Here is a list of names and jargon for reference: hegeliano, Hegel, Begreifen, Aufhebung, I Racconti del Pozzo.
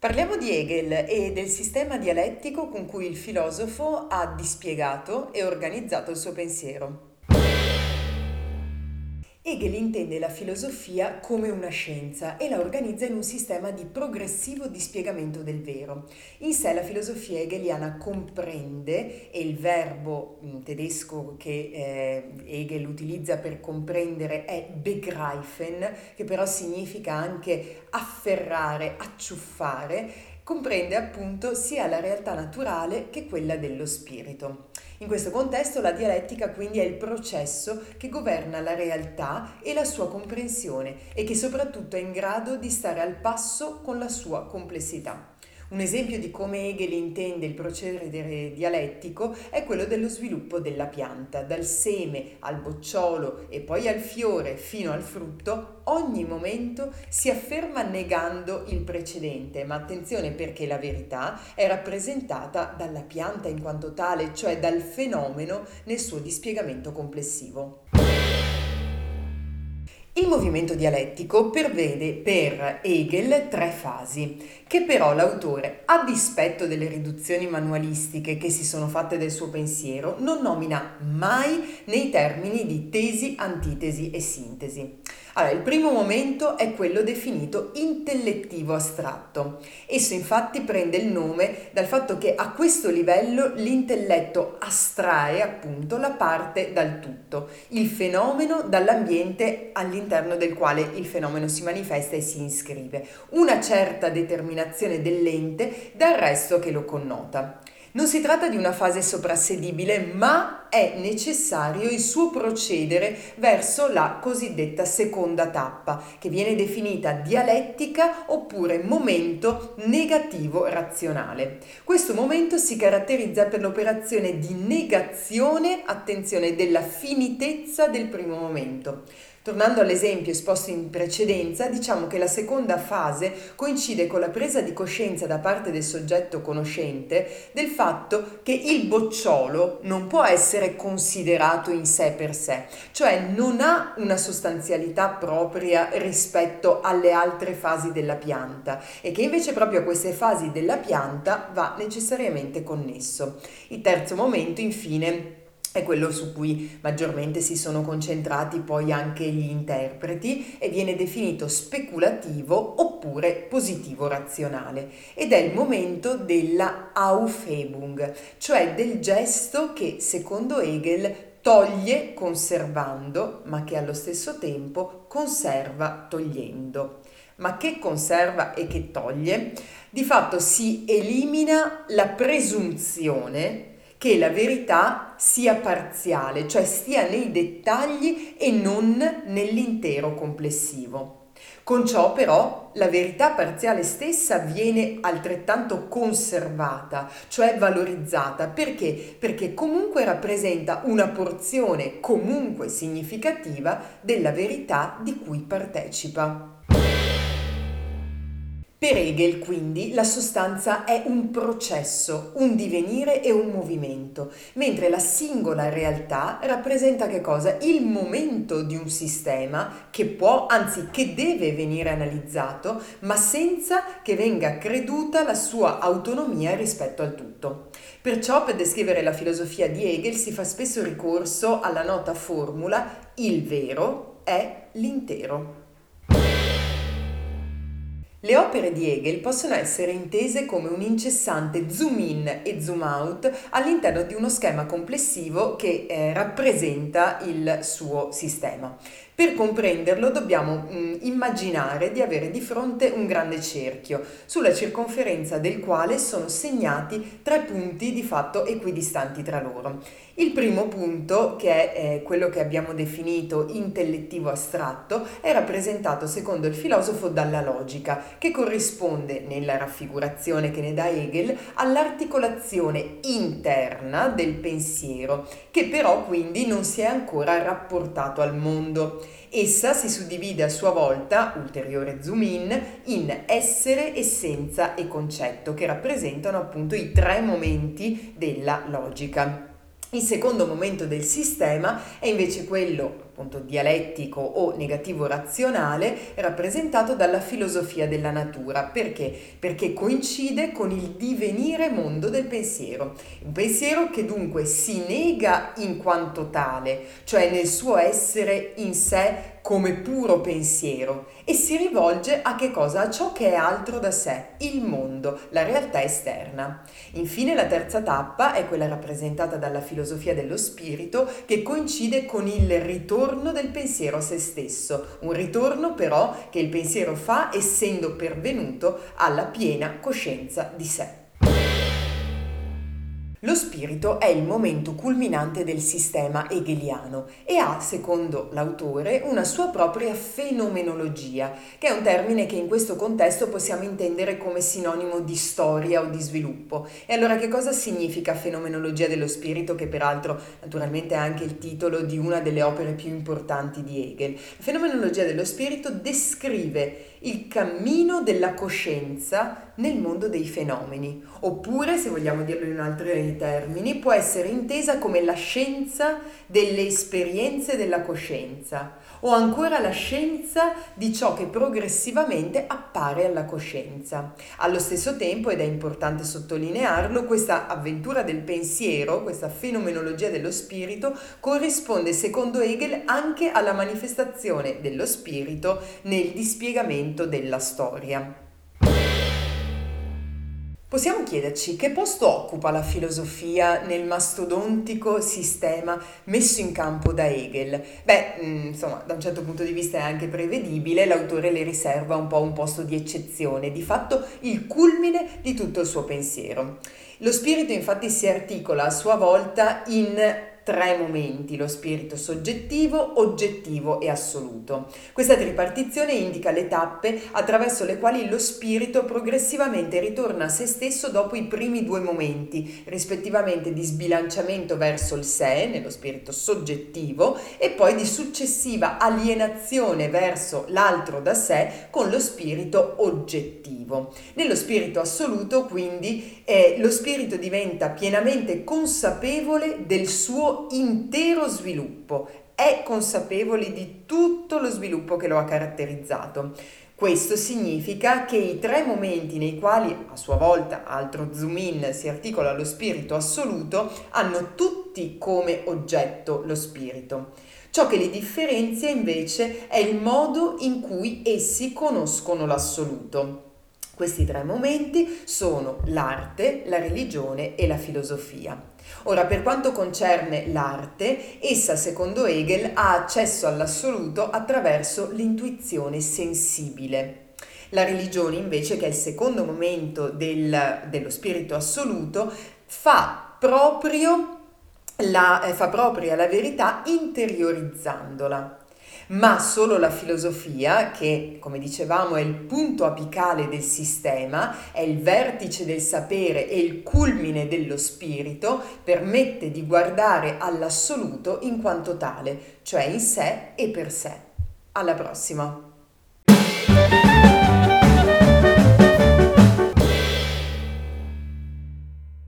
Parliamo di Hegel e del sistema dialettico con cui il filosofo ha dispiegato e organizzato il suo pensiero. Hegel intende la filosofia come una scienza e la organizza in un sistema di progressivo dispiegamento del vero. In sé la filosofia hegeliana comprende, e il verbo tedesco che Hegel utilizza per comprendere è Begreifen, che però significa anche afferrare, acciuffare, comprende appunto sia la realtà naturale che quella dello spirito. In questo contesto la dialettica quindi è il processo che governa la realtà e la sua comprensione e che soprattutto è in grado di stare al passo con la sua complessità. Un esempio di come Hegel intende il procedere dialettico è quello dello sviluppo della pianta. Dal seme al bocciolo e poi al fiore fino al frutto, ogni momento si afferma negando il precedente, ma attenzione perché la verità è rappresentata dalla pianta in quanto tale, cioè dal fenomeno nel suo dispiegamento complessivo. Il movimento dialettico prevede per Hegel tre fasi, che però l'autore, a dispetto delle riduzioni manualistiche che si sono fatte del suo pensiero, non nomina mai nei termini di tesi, antitesi e sintesi. Allora, il primo momento è quello definito intellettivo astratto. Esso infatti prende il nome dal fatto che a questo livello l'intelletto astrae appunto la parte dal tutto, il fenomeno dall'ambiente all'interno del quale il fenomeno si manifesta e si iscrive, una certa determinazione dell'ente dal resto che lo connota. Non si tratta di una fase soprassedibile, ma è necessario il suo procedere verso la cosiddetta seconda tappa, che viene definita dialettica oppure momento negativo razionale. Questo momento si caratterizza per l'operazione di negazione, attenzione, della finitezza del primo momento. Tornando all'esempio esposto in precedenza, diciamo che la seconda fase coincide con la presa di coscienza da parte del soggetto conoscente del fatto che il bocciolo non può essere considerato in sé per sé, cioè non ha una sostanzialità propria rispetto alle altre fasi della pianta e che invece proprio a queste fasi della pianta va necessariamente connesso. Il terzo momento, infine, è quello su cui maggiormente si sono concentrati poi anche gli interpreti e viene definito speculativo oppure positivo razionale ed è il momento della Aufhebung, cioè del gesto che secondo Hegel toglie conservando ma che allo stesso tempo conserva togliendo. Ma che conserva e che toglie? Di fatto si elimina la presunzione che la verità sia parziale, cioè stia nei dettagli e non nell'intero complessivo. Con ciò però la verità parziale stessa viene altrettanto conservata, cioè valorizzata. Perché? Perché comunque rappresenta una porzione comunque significativa della verità di cui partecipa. Per Hegel, quindi, la sostanza è un processo, un divenire e un movimento, mentre la singola realtà rappresenta che cosa? Il momento di un sistema che può, anzi che deve venire analizzato, ma senza che venga creduta la sua autonomia rispetto al tutto. Perciò, per descrivere la filosofia di Hegel si fa spesso ricorso alla nota formula «il vero è l'intero». Le opere di Hegel possono essere intese come un incessante zoom in e zoom out all'interno di uno schema complessivo che rappresenta il suo sistema. Per comprenderlo dobbiamo immaginare di avere di fronte un grande cerchio, sulla circonferenza del quale sono segnati tre punti di fatto equidistanti tra loro. Il primo punto, che è quello che abbiamo definito intellettivo astratto, è rappresentato secondo il filosofo dalla logica, che corrisponde, nella raffigurazione che ne dà Hegel, all'articolazione interna del pensiero, che però quindi non si è ancora rapportato al mondo. Essa si suddivide a sua volta, ulteriore zoom in essere, essenza e concetto, che rappresentano appunto i tre momenti della logica. Il secondo momento del sistema è invece quello appunto dialettico o negativo razionale, rappresentato dalla filosofia della natura. Perché? Perché coincide con il divenire mondo del pensiero, un pensiero che dunque si nega in quanto tale, cioè nel suo essere in sé come puro pensiero, e si rivolge a che cosa? A ciò che è altro da sé, il mondo, la realtà esterna. Infine la terza tappa è quella rappresentata dalla filosofia dello spirito, che coincide con il ritorno del pensiero a se stesso, un ritorno però che il pensiero fa essendo pervenuto alla piena coscienza di sé. Lo spirito è il momento culminante del sistema hegeliano e ha, secondo l'autore, una sua propria fenomenologia, che è un termine che in questo contesto possiamo intendere come sinonimo di storia o di sviluppo. E allora che cosa significa fenomenologia dello spirito, che peraltro naturalmente è anche il titolo di una delle opere più importanti di Hegel? La fenomenologia dello spirito descrive il cammino della coscienza nel mondo dei fenomeni, oppure, se vogliamo dirlo in altri termini, può essere intesa come la scienza delle esperienze della coscienza, o ancora la scienza di ciò che progressivamente appare alla coscienza. Allo stesso tempo, ed è importante sottolinearlo, questa avventura del pensiero, questa fenomenologia dello spirito, corrisponde secondo Hegel anche alla manifestazione dello spirito nel dispiegamento della storia. Possiamo chiederci che posto occupa la filosofia nel mastodontico sistema messo in campo da Hegel? Da un certo punto di vista è anche prevedibile, l'autore le riserva un po' un posto di eccezione, di fatto il culmine di tutto il suo pensiero. Lo spirito infatti si articola a sua volta in tre momenti: lo spirito soggettivo, oggettivo e assoluto. Questa tripartizione indica le tappe attraverso le quali lo spirito progressivamente ritorna a se stesso dopo i primi due momenti, rispettivamente di sbilanciamento verso il sé, nello spirito soggettivo, e poi di successiva alienazione verso l'altro da sé con lo spirito oggettivo. Nello spirito assoluto, quindi, lo spirito diventa pienamente consapevole del suo intero sviluppo, è consapevole di tutto lo sviluppo che lo ha caratterizzato. Questo significa che i tre momenti nei quali, a sua volta, altro zoom in, si articola lo spirito assoluto, hanno tutti come oggetto lo spirito. Ciò che li differenzia invece è il modo in cui essi conoscono l'assoluto. Questi tre momenti sono l'arte, la religione e la filosofia. Ora, per quanto concerne l'arte, essa, secondo Hegel, ha accesso all'assoluto attraverso l'intuizione sensibile. La religione, invece, che è il secondo momento dello spirito assoluto, fa propria la verità interiorizzandola. Ma solo la filosofia, che, come dicevamo, è il punto apicale del sistema, è il vertice del sapere e il culmine dello spirito, permette di guardare all'assoluto in quanto tale, cioè in sé e per sé. Alla prossima!